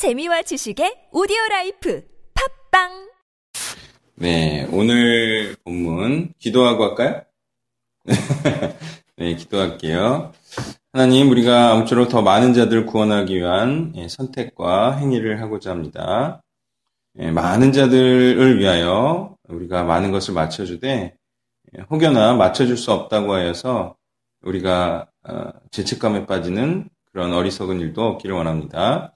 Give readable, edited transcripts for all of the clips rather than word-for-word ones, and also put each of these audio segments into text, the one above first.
재미와 지식의 오디오라이프 팝빵. 네, 오늘 본문 기도하고 할까요? 네, 기도할게요. 하나님, 우리가 아무쪼록 더 많은 자들을 구원하기 위한 선택과 행위를 하고자 합니다. 많은 자들을 위하여 우리가 많은 것을 맞춰주되 혹여나 맞춰줄 수 없다고 하여서 우리가 죄책감에 빠지는 그런 어리석은 일도 없기를 원합니다.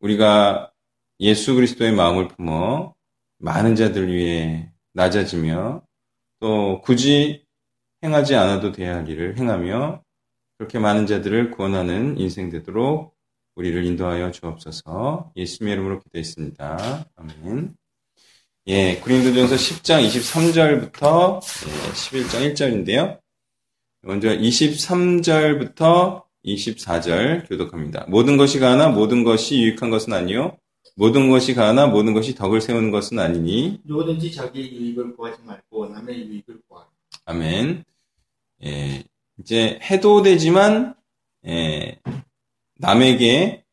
우리가 예수 그리스도의 마음을 품어 많은 자들 위해 낮아지며 또 굳이 행하지 않아도 돼야 할 일을 행하며 그렇게 많은 자들을 구원하는 인생 되도록 우리를 인도하여 주옵소서. 예수님의 이름으로 기도했습니다. 아멘. 예, 고린도전서 10장 23절부터 11장 1절인데요. 먼저 23절부터 24절 교독합니다. 모든 것이 가나 모든 것이 유익한 것은 아니요, 모든 것이 가나 모든 것이 덕을 세우는 것은 아니니 누구든지 자기의 유익을 구하지 말고 남의 유익을 구하라. 아멘. 예, 이제 해도 되지만 남에게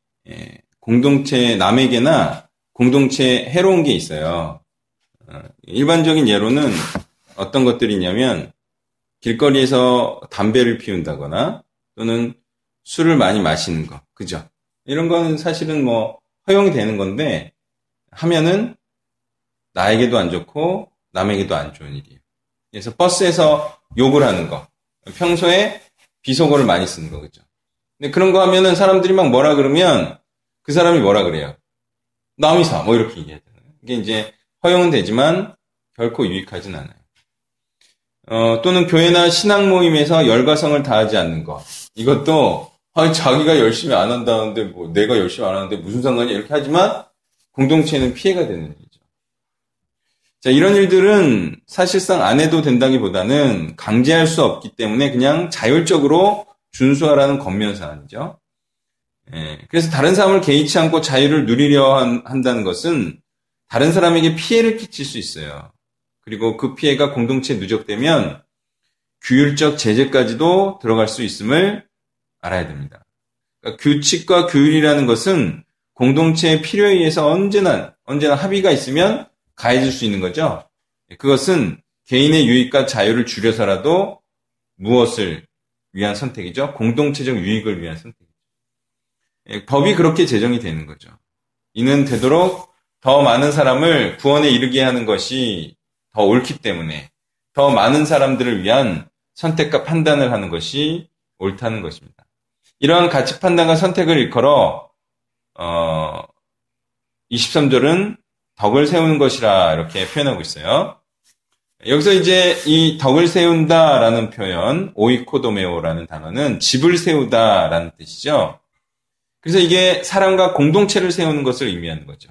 공동체에 해로운 게 있어요. 일반적인 예로는 어떤 것들이냐면 길거리에서 담배를 피운다거나 또는 술을 많이 마시는 거, 그죠? 이런 건 사실은 허용이 되는 건데 하면은 나에게도 안 좋고 남에게도 안 좋은 일이에요. 그래서 버스에서 욕을 하는 거, 평소에 비속어를 많이 쓰는 거, 그죠? 근데 그런 거 하면은 사람들이 막 뭐라 그러면 그 사람이 뭐라 그래요? 남이사, 이렇게 얘기하잖아요. 이게 이제 허용은 되지만 결코 유익하진 않아요. 또는 교회나 신앙 모임에서 열과성을 다하지 않는 것. 이것도, 자기가 열심히 안 한다는데, 내가 열심히 안 하는데 무슨 상관이야? 이렇게 하지만, 공동체에는 피해가 되는 일이죠. 자, 이런 일들은 사실상 안 해도 된다기보다는 강제할 수 없기 때문에 그냥 자율적으로 준수하라는 권면사안이죠. 예, 그래서 다른 사람을 개의치 않고 자유를 누리려 한다는 것은 다른 사람에게 피해를 끼칠 수 있어요. 그리고 그 피해가 공동체에 누적되면 규율적 제재까지도 들어갈 수 있음을 알아야 됩니다. 그러니까 규칙과 규율이라는 것은 공동체의 필요에 의해서 언제나 합의가 있으면 가해질 수 있는 거죠. 그것은 개인의 유익과 자유를 줄여서라도 무엇을 위한 선택이죠? 공동체적 유익을 위한 선택이죠. 법이 그렇게 제정이 되는 거죠. 이는 되도록 더 많은 사람을 구원에 이르게 하는 것이 더 옳기 때문에 더 많은 사람들을 위한 선택과 판단을 하는 것이 옳다는 것입니다. 이러한 가치 판단과 선택을 일컬어 23절은 덕을 세우는 것이라 이렇게 표현하고 있어요. 여기서 이제 이 덕을 세운다라는 표현, 오이코도메오라는 단어는 집을 세우다라는 뜻이죠. 그래서 이게 사람과 공동체를 세우는 것을 의미하는 거죠.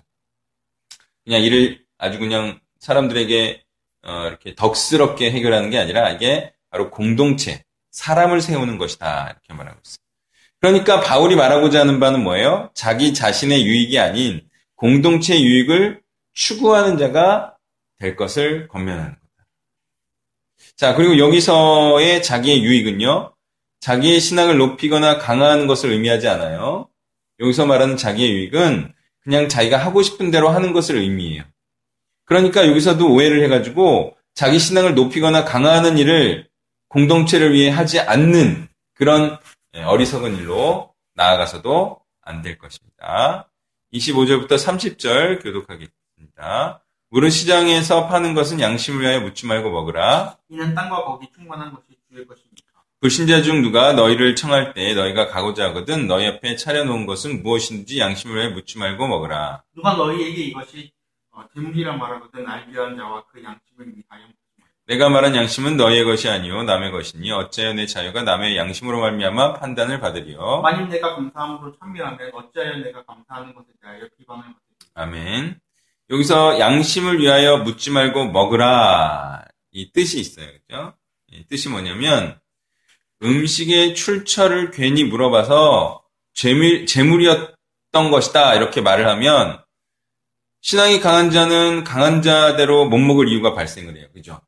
그냥 이를 아주 그냥 사람들에게 이렇게 덕스럽게 해결하는 게 아니라 이게 바로 공동체, 사람을 세우는 것이다 이렇게 말하고 있어요. 그러니까 바울이 말하고자 하는 바는 뭐예요? 자기 자신의 유익이 아닌 공동체 유익을 추구하는 자가 될 것을 권면하는 거다. 자, 그리고 여기서의 자기의 유익은요, 자기의 신앙을 높이거나 강화하는 것을 의미하지 않아요. 여기서 말하는 자기의 유익은 그냥 자기가 하고 싶은 대로 하는 것을 의미해요. 그러니까 여기서도 오해를 해가지고 자기 신앙을 높이거나 강화하는 일을 공동체를 위해 하지 않는 그런 어리석은 일로 나아가서도 안 될 것입니다. 25절부터 30절 교독하겠습니다. 물은 시장에서 파는 것은 양심을 위하여 묻지 말고 먹으라. 이는 땅과 거기 충만한 것이 주의 것입니다. 불신자 중 누가 너희를 청할 때 너희가 가고자 하거든 너희 앞에 차려놓은 것은 무엇인지 양심을 위하여 묻지 말고 먹으라. 누가 너희에게 이것이 재물이라 말하거든 알게 한 자와 그 양심을 위하여 내가 말한 양심은 너희의 것이 아니오 남의 것이니 어찌하여 내 자유가 남의 양심으로 말미암아 판단을 받으리요. 만일 내가 감사함으로 참여하면 어찌하여 내가 감사하는 것에 대하여 비방을 받으리요. 아멘. 여기서 양심을 위하여 묻지 말고 먹으라 이 뜻이 있어요, 그렇죠? 이 뜻이 뭐냐면 음식의 출처를 괜히 물어봐서 재물이었던 것이다 이렇게 말을 하면 신앙이 강한 자는 강한 자대로 못 먹을 이유가 발생을 해요. 그죠?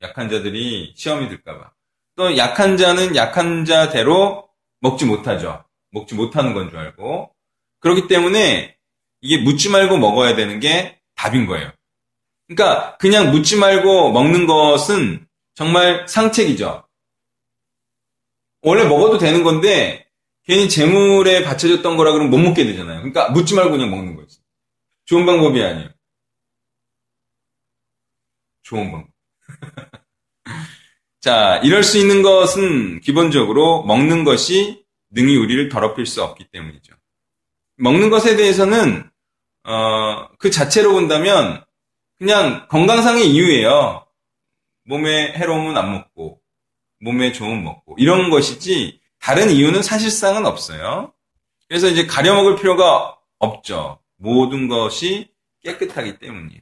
약한 자들이 시험이 들까봐. 또 약한 자는 약한 자대로 먹지 못하죠. 먹지 못하는 건 줄 알고. 그렇기 때문에 이게 묻지 말고 먹어야 되는 게 답인 거예요. 그러니까 그냥 묻지 말고 먹는 것은 정말 상책이죠. 원래 먹어도 되는 건데 괜히 재물에 바쳐졌던 거라 그러면 못 먹게 되잖아요. 그러니까 묻지 말고 그냥 먹는 거지. 좋은 방법이 아니에요. 좋은 방법. 자, 이럴 수 있는 것은 기본적으로 먹는 것이 능히 우리를 더럽힐 수 없기 때문이죠. 먹는 것에 대해서는 그 자체로 본다면 그냥 건강상의 이유예요. 몸에 해로움은 안 먹고 몸에 좋은 먹고 이런 것이지 다른 이유는 사실상은 없어요. 그래서 이제 가려 먹을 필요가 없죠. 모든 것이 깨끗하기 때문이에요.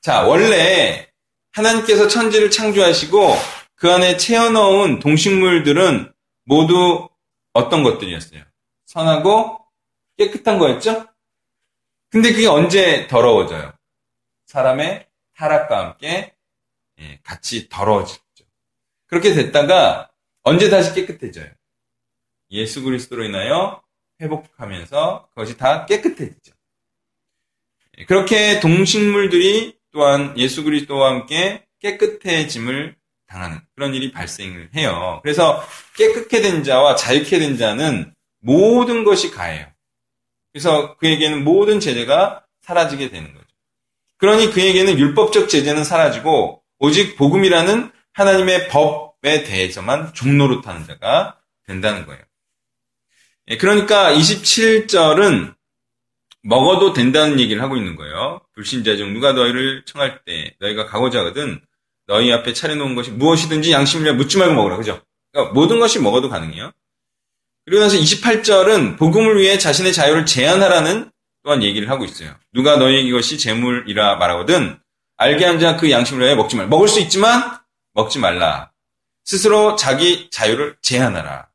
자, 원래 하나님께서 천지를 창조하시고 그 안에 채워넣은 동식물들은 모두 어떤 것들이었어요? 선하고 깨끗한 거였죠? 근데 그게 언제 더러워져요? 사람의 타락과 함께 같이 더러워졌죠. 그렇게 됐다가 언제 다시 깨끗해져요? 예수 그리스도로 인하여 회복하면서 그것이 다 깨끗해지죠. 그렇게 동식물들이 또한 예수 그리스도와 함께 깨끗해짐을 당하는 그런 일이 발생을 해요. 그래서 깨끗게 된 자와 자유케 된 자는 모든 것이 가해요. 그래서 그에게는 모든 제재가 사라지게 되는 거죠. 그러니 그에게는 율법적 제재는 사라지고 오직 복음이라는 하나님의 법에 대해서만 종노릇하는 자가 된다는 거예요. 그러니까 27절은 먹어도 된다는 얘기를 하고 있는 거예요. 불신자 중 누가 너희를 청할 때 너희가 가고자 하거든 너희 앞에 차려놓은 것이 무엇이든지 양심을 묻지 말고 먹으라. 그죠? 그러니까 모든 것이 먹어도 가능해요. 그리고 나서 28절은 복음을 위해 자신의 자유를 제한하라는 또한 얘기를 하고 있어요. 누가 너희 이것이 재물이라 말하거든 알게 한 자 그 양심을 위해 먹지 말라. 먹을 수 있지만 먹지 말라. 스스로 자기 자유를 제한하라.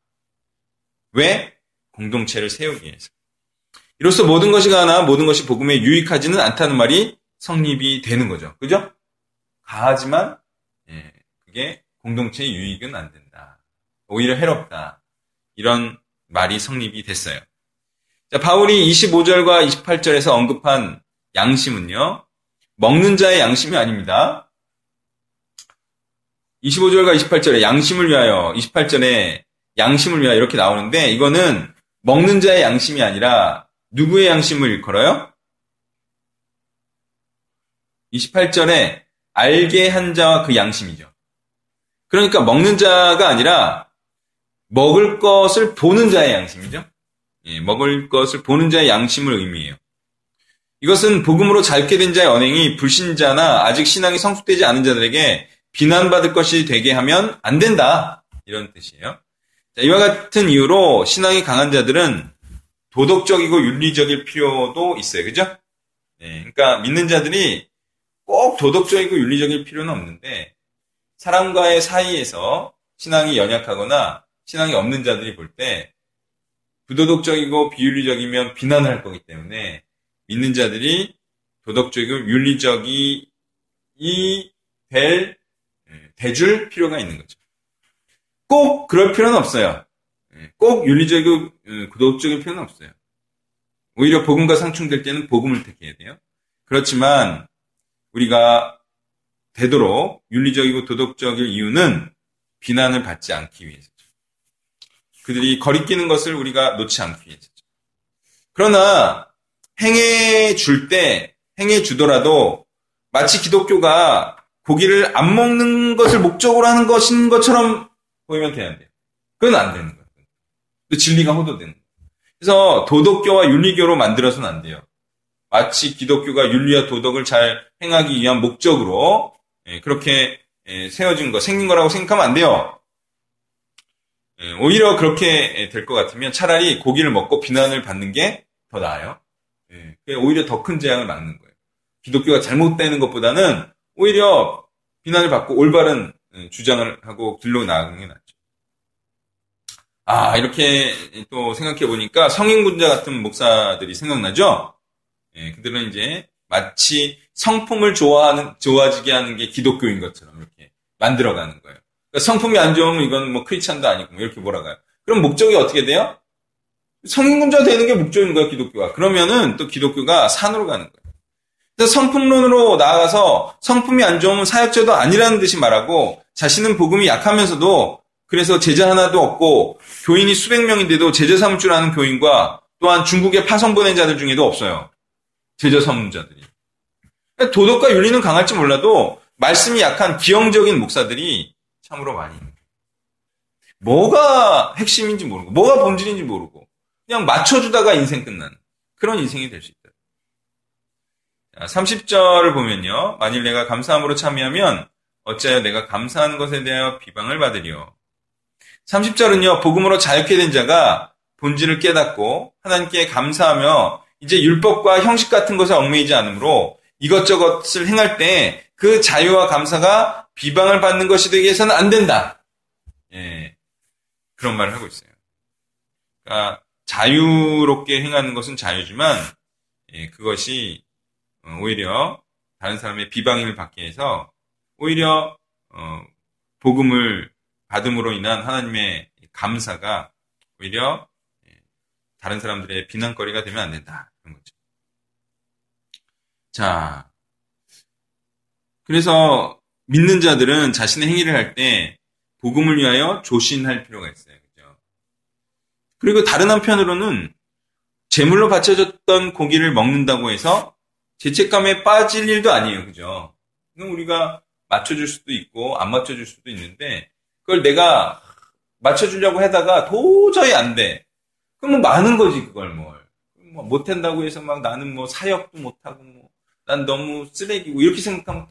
왜? 공동체를 세우기 위해서. 이로써 모든 것이 가나 모든 것이 복음에 유익하지는 않다는 말이 성립이 되는 거죠. 그죠? 가하지만 그게 공동체의 유익은 안 된다. 오히려 해롭다. 이런 말이 성립이 됐어요. 자, 바울이 25절과 28절에서 언급한 양심은요. 먹는 자의 양심이 아닙니다. 25절과 28절에 양심을 위하여, 28절에 양심을 위하여 이렇게 나오는데 이거는 먹는 자의 양심이 아니라 누구의 양심을 일컬어요? 28절에 알게 한 자와 그 양심이죠. 그러니까 먹는 자가 아니라 먹을 것을 보는 자의 양심이죠. 예, 먹을 것을 보는 자의 양심을 의미해요. 이것은 복음으로 자유케 된 자의 언행이 불신자나 아직 신앙이 성숙되지 않은 자들에게 비난받을 것이 되게 하면 안 된다. 이런 뜻이에요. 자, 이와 같은 이유로 신앙이 강한 자들은 도덕적이고 윤리적일 필요도 있어요. 그죠? 네, 그러니까 믿는 자들이 꼭 도덕적이고 윤리적일 필요는 없는데 사람과의 사이에서 신앙이 연약하거나 신앙이 없는 자들이 볼 때 부도덕적이고 비윤리적이면 비난을 할 거기 때문에 믿는 자들이 도덕적이고 윤리적이 될 필요가 있는 거죠. 꼭 그럴 필요는 없어요. 꼭 윤리적이고 도덕적일 필요는 없어요. 오히려 복음과 상충될 때는 복음을 택해야 돼요. 그렇지만 우리가 되도록 윤리적이고 도덕적일 이유는 비난을 받지 않기 위해서죠. 그들이 거리끼는 것을 우리가 놓지 않기 위해서죠. 그러나 행해 줄 때 행해 주더라도 마치 기독교가 고기를 안 먹는 것을 목적으로 하는 것인 것처럼 보이면 돼야 돼요. 그건 안 되는 거예요. 진리가 호도되는 거예요. 그래서 도덕교와 윤리교로 만들어서는 안 돼요. 마치 기독교가 윤리와 도덕을 잘 행하기 위한 목적으로 그렇게 세워진 거, 생긴 거라고 생각하면 안 돼요. 오히려 그렇게 될 것 같으면 차라리 고기를 먹고 비난을 받는 게 더 나아요. 오히려 더 큰 재앙을 막는 거예요. 기독교가 잘못되는 것보다는 오히려 비난을 받고 올바른 주장을 하고 길로 나아가는 게 낫죠. 아, 이렇게 또 생각해보니까 성인군자 같은 목사들이 생각나죠? 예, 그들은 이제 마치 성품을 좋아지게 하는 게 기독교인 것처럼 이렇게 만들어가는 거예요. 그러니까 성품이 안 좋으면 이건 뭐 크리스찬도 아니고 뭐 이렇게 몰아가요. 그럼 목적이 어떻게 돼요? 성인금지가 되는 게 목적인 거야, 기독교가. 그러면은 또 기독교가 산으로 가는 거야. 그래서 성품론으로 나아가서 성품이 안 좋으면 사역자도 아니라는 듯이 말하고, 자신은 복음이 약하면서도 그래서 제자 하나도 없고 교인이 수백 명인데도 제자 삼을 줄 아는 교인과 또한 중국의 파송 보낸 자들 중에도 없어요. 제자 삼는 자들이. 도덕과 윤리는 강할지 몰라도 말씀이 약한 기형적인 목사들이 참으로 많이 있는 거예요. 뭐가 핵심인지 모르고 뭐가 본질인지 모르고 그냥 맞춰주다가 인생 끝나는 그런 인생이 될 수 있다. 30절을 보면요. 만일 내가 감사함으로 참여하면 어찌하여 내가 감사한 것에 대하여 비방을 받으리요. 30절은요. 복음으로 자유케 된 자가 본질을 깨닫고 하나님께 감사하며 이제 율법과 형식 같은 것에 얽매이지 않으므로 이것저것을 행할 때 그 자유와 감사가 비방을 받는 것이 되기 위해서는 안 된다. 예, 그런 말을 하고 있어요. 그러니까 자유롭게 행하는 것은 자유지만 예, 그것이 오히려 다른 사람의 비방임을 받게 해서 오히려 복음을 받음으로 인한 하나님의 감사가 오히려 다른 사람들의 비난거리가 되면 안 된다. 그런 거죠. 자, 그래서 믿는 자들은 자신의 행위를 할 때 복음을 위하여 조심할 필요가 있어요. 그죠? 그리고 다른 한편으로는 제물로 바쳐졌던 고기를 먹는다고 해서 죄책감에 빠질 일도 아니에요. 그죠? 그럼 우리가 맞춰줄 수도 있고 안 맞춰줄 수도 있는데 그걸 내가 맞춰주려고 하다가 도저히 안 돼. 그럼 많은 거지 그걸 뭘. 뭐 못한다고 해서 막 나는 뭐 사역도 못하고 뭐 난 너무 쓰레기고 이렇게 생각하면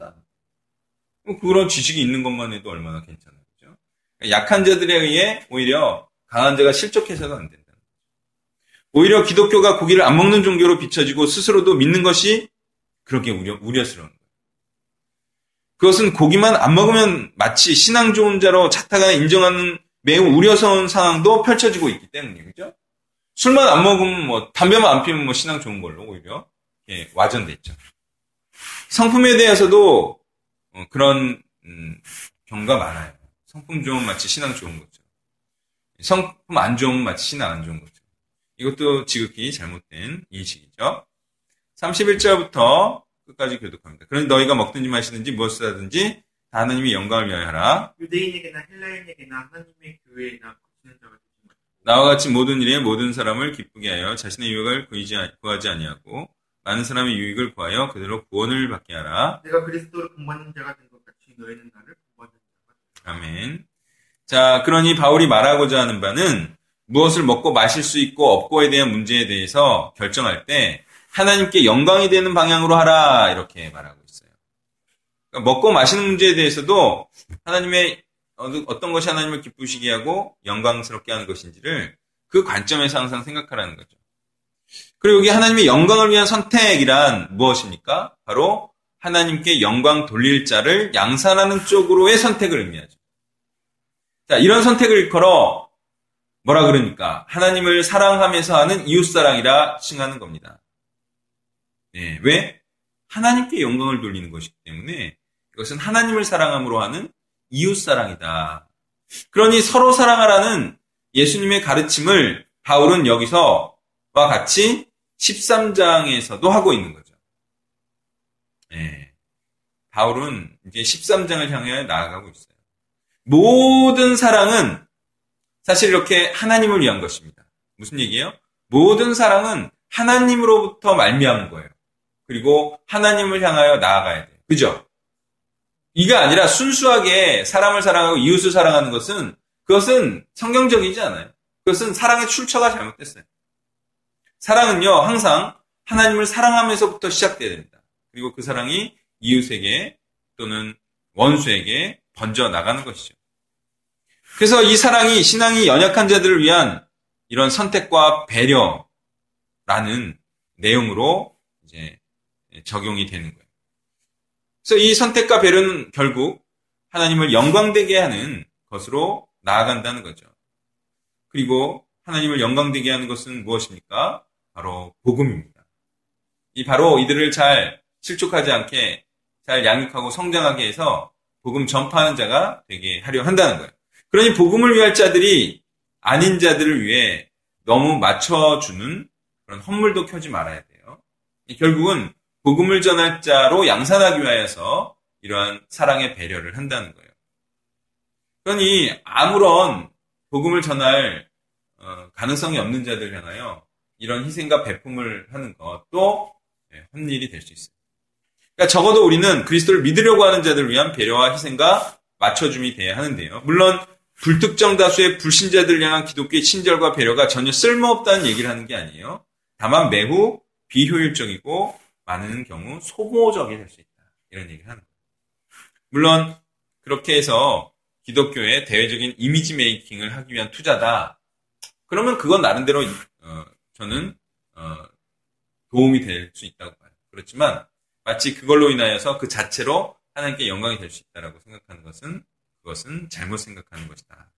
뭐 그런 지식이 있는 것만 해도 얼마나 괜찮아요. 그죠? 약한 자들에 의해 오히려 강한 자가 실족해서는 안 된다. 오히려 기독교가 고기를 안 먹는 종교로 비춰지고 스스로도 믿는 것이 그렇게 우려스러운 거예요. 그것은 고기만 안 먹으면 마치 신앙 좋은 자로 자타가 인정하는 매우 우려스러운 상황도 펼쳐지고 있기 때문이죠. 술만 안 먹으면 뭐 담배만 안 피우면 뭐 신앙 좋은 걸로 오히려 예, 와전됐죠. 성품에 대해서도 그런 경우가 많아요. 성품 좋은 마치 신앙 좋은 것처럼. 성품 안 좋은 마치 신앙 안 좋은 것처럼. 이것도 지극히 잘못된 인식이죠. 31절부터 끝까지 교독합니다. 그러니 너희가 먹든지 마시든지 무엇을 하든지 다 하나님의 영광을 위하여 하라. 유대인에게나 헬라인에게나 하나님의 교회에나 거치는 자가 되지 말고 나와 같이 모든 일에 모든 사람을 기쁘게 하여 자신의 유익을 구하지 아니하고 많은 사람의 유익을 구하여 그대로 구원을 받게 하라. 내가 그리스도로 복받는 자가 된 것 같이 너희는 나를 복받는 자가 되라. 아멘. 자, 그러니 바울이 말하고자 하는 바는 무엇을 먹고 마실 수 있고 없고에 대한 문제에 대해서 결정할 때 하나님께 영광이 되는 방향으로 하라 이렇게 말하고 있어요. 그러니까 먹고 마시는 문제에 대해서도 하나님의 어떤 것이 하나님을 기쁘시게 하고 영광스럽게 하는 것인지를 그 관점에서 항상 생각하라는 거죠. 그리고 여기 하나님의 영광을 위한 선택이란 무엇입니까? 바로 하나님께 영광 돌릴 자를 양산하는 쪽으로의 선택을 의미하죠. 자, 이런 선택을 걸어 뭐라 그러니까 하나님을 사랑하면서 하는 이웃사랑이라 칭하는 겁니다. 네, 왜? 하나님께 영광을 돌리는 것이기 때문에 이것은 하나님을 사랑함으로 하는 이웃사랑이다. 그러니 서로 사랑하라는 예수님의 가르침을 바울은 여기서와 같이 13장에서도 하고 있는 거죠. 네, 바울은 이제 13장을 향해 나아가고 있어요. 모든 사랑은 사실 이렇게 하나님을 위한 것입니다. 무슨 얘기예요? 모든 사랑은 하나님으로부터 말미암은 거예요. 그리고 하나님을 향하여 나아가야 돼요. 그죠? 이게 아니라 순수하게 사람을 사랑하고 이웃을 사랑하는 것은 그것은 성경적이지 않아요. 그것은 사랑의 출처가 잘못됐어요. 사랑은요 항상 하나님을 사랑하면서부터 시작돼야 됩니다. 그리고 그 사랑이 이웃에게 또는 원수에게 번져 나가는 것이죠. 그래서 이 사랑이 신앙이 연약한 자들을 위한 이런 선택과 배려라는 내용으로 이제 적용이 되는 거예요. 그래서 이 선택과 배려는 결국 하나님을 영광되게 하는 것으로 나아간다는 거죠. 그리고 하나님을 영광되게 하는 것은 무엇입니까? 바로 복음입니다. 이 바로 이들을 잘 실족하지 않게 잘 양육하고 성장하게 해서 복음 전파하는 자가 되게 하려 한다는 거예요. 그러니 복음을 위할 자들이 아닌 자들을 위해 너무 맞춰주는 그런 헛물도 켜지 말아야 돼요. 결국은 복음을 전할 자로 양산하기 위하여서 이러한 사랑의 배려를 한다는 거예요. 그러니 아무런 복음을 전할 가능성이 없는 자들 향하여 이런 희생과 배품을 하는 것도 헛일이 될 수 있어요. 그러니까 적어도 우리는 그리스도를 믿으려고 하는 자들을 위한 배려와 희생과 맞춰줌이 돼야 하는데요. 물론 불특정 다수의 불신자들을 향한 기독교의 친절과 배려가 전혀 쓸모없다는 얘기를 하는 게 아니에요. 다만 매우 비효율적이고 많은 경우 소모적이 될 수 있다. 이런 얘기를 하는 거예요. 물론 그렇게 해서 기독교의 대외적인 이미지 메이킹을 하기 위한 투자다. 그러면 그건 나름대로 저는 도움이 될 수 있다고 봐요. 그렇지만 마치 그걸로 인하여서 그 자체로 하나님께 영광이 될 수 있다라고 생각하는 것은 그것은 잘못 생각하는 것이다.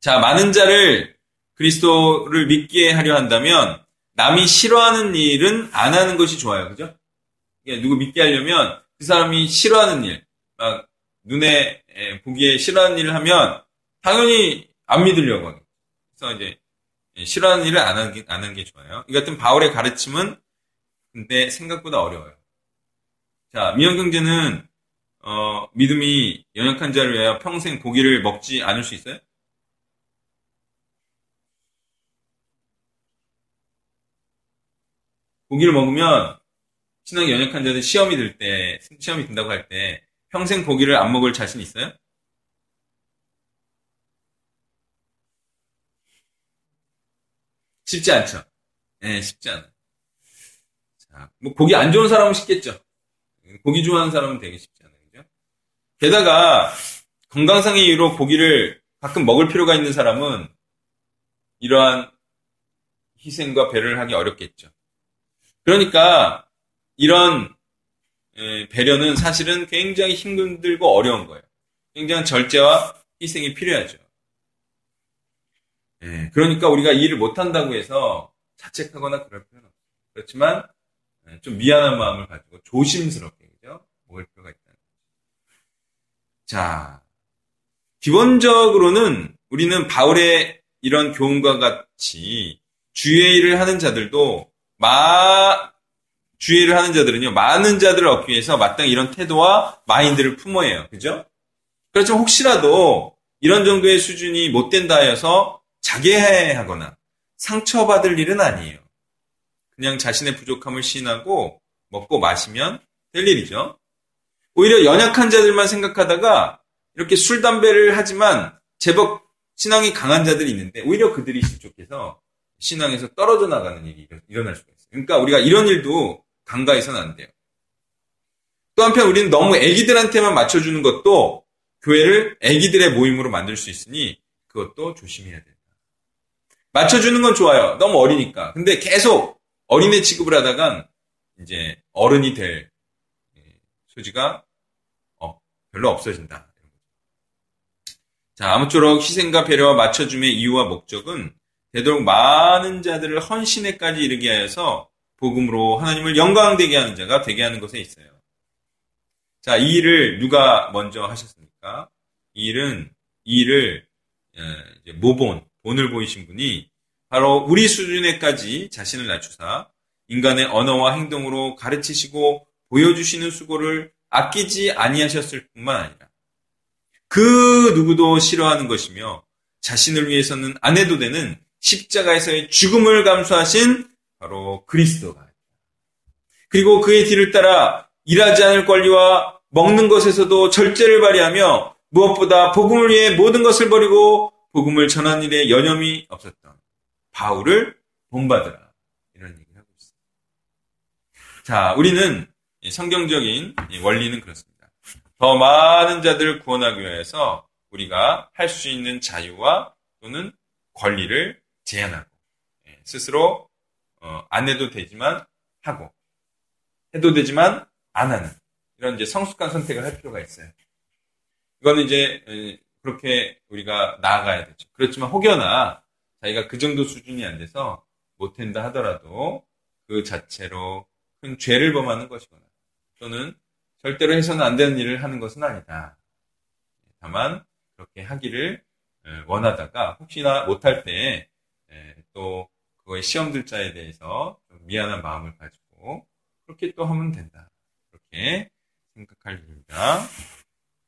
자, 많은 자를 그리스도를 믿게 하려 한다면 남이 싫어하는 일은 안 하는 것이 좋아요. 그죠? 그러니까 누구 믿게 하려면 그 사람이 싫어하는 일, 막 눈에 보기에 싫어하는 일을 하면 당연히 안 믿으려고 하죠. 그래서 이제 싫어하는 일을 안 하는 게 좋아요. 이 같은 바울의 가르침은 근데 생각보다 어려워요. 자, 미연경제는 믿음이 연약한 자를 위하여 평생 고기를 먹지 않을 수 있어요? 고기를 먹으면 신앙이 연약한 자들 시험이 든다고 할 때 평생 고기를 안 먹을 자신 있어요? 쉽지 않죠? 네, 쉽지 않아요. 자, 뭐 고기 안 좋은 사람은 쉽겠죠? 고기 좋아하는 사람은 되게 쉽지 않아요. 게다가 건강상의 이유로 고기를 가끔 먹을 필요가 있는 사람은 이러한 희생과 배려를 하기 어렵겠죠. 그러니까 이런 배려는 사실은 굉장히 힘들고 어려운 거예요. 굉장한 절제와 희생이 필요하죠. 그러니까 우리가 일을 못한다고 해서 자책하거나 그럴 필요는 없어요. 그렇지만 좀 미안한 마음을 가지고 조심스럽게 그죠? 먹을 필요가 있다. 자, 기본적으로는 우리는 바울의 이런 교훈과 같이 주의 일을 하는 자들은요, 많은 자들을 얻기 위해서 마땅히 이런 태도와 마인드를 품어야 해요. 그죠? 그렇지만 혹시라도 이런 정도의 수준이 못 된다 해서 자괴하거나 상처받을 일은 아니에요. 그냥 자신의 부족함을 시인하고 먹고 마시면 될 일이죠. 오히려 연약한 자들만 생각하다가 이렇게 술, 담배를 하지만 제법 신앙이 강한 자들이 있는데 오히려 그들이 실족해서 신앙에서 떨어져 나가는 일이 일어날 수가 있어요. 그러니까 우리가 이런 일도 간과해서는 안 돼요. 또 한편 우리는 너무 애기들한테만 맞춰주는 것도 교회를 애기들의 모임으로 만들 수 있으니 그것도 조심해야 된다. 맞춰주는 건 좋아요. 너무 어리니까. 근데 계속 어린애 취급을 하다간 이제 어른이 될 소지가 별로 없어진다. 자, 아무쪼록 희생과 배려와 맞춰줌의 이유와 목적은 되도록 많은 자들을 헌신에까지 이르게 하여서 복음으로 하나님을 영광되게 하는 자가 되게 하는 것에 있어요. 자, 이 일을 누가 먼저 하셨습니까? 이 일을 이제 본을 보이신 분이 바로 우리 수준에까지 자신을 낮추사 인간의 언어와 행동으로 가르치시고 보여주시는 수고를 아끼지 아니하셨을 뿐만 아니라 그 누구도 싫어하는 것이며 자신을 위해서는 안 해도 되는 십자가에서의 죽음을 감수하신 바로 그리스도가 그리고 그의 뒤를 따라 일하지 않을 권리와 먹는 것에서도 절제를 발휘하며 무엇보다 복음을 위해 모든 것을 버리고 복음을 전한 일에 여념이 없었던 바울을 본받으라 이런 얘기를 하고 있습니다. 자, 우리는 성경적인 원리는 그렇습니다. 더 많은 자들을 구원하기 위해서 우리가 할 수 있는 자유와 또는 권리를 제한하고 스스로 안 해도 되지만 하고 해도 되지만 안 하는 이런 이제 성숙한 선택을 할 필요가 있어요. 이거는 이제 그렇게 우리가 나아가야 되죠. 그렇지만 혹여나 자기가 그 정도 수준이 안 돼서 못 한다 하더라도 그 자체로 큰 죄를 범하는 것이거나 또는 절대로 해서는 안 되는 일을 하는 것은 아니다. 다만 그렇게 하기를 원하다가 혹시나 못할 때 또 그거의 시험들 자에 대해서 좀 미안한 마음을 가지고 그렇게 또 하면 된다. 그렇게 생각할 일입니다.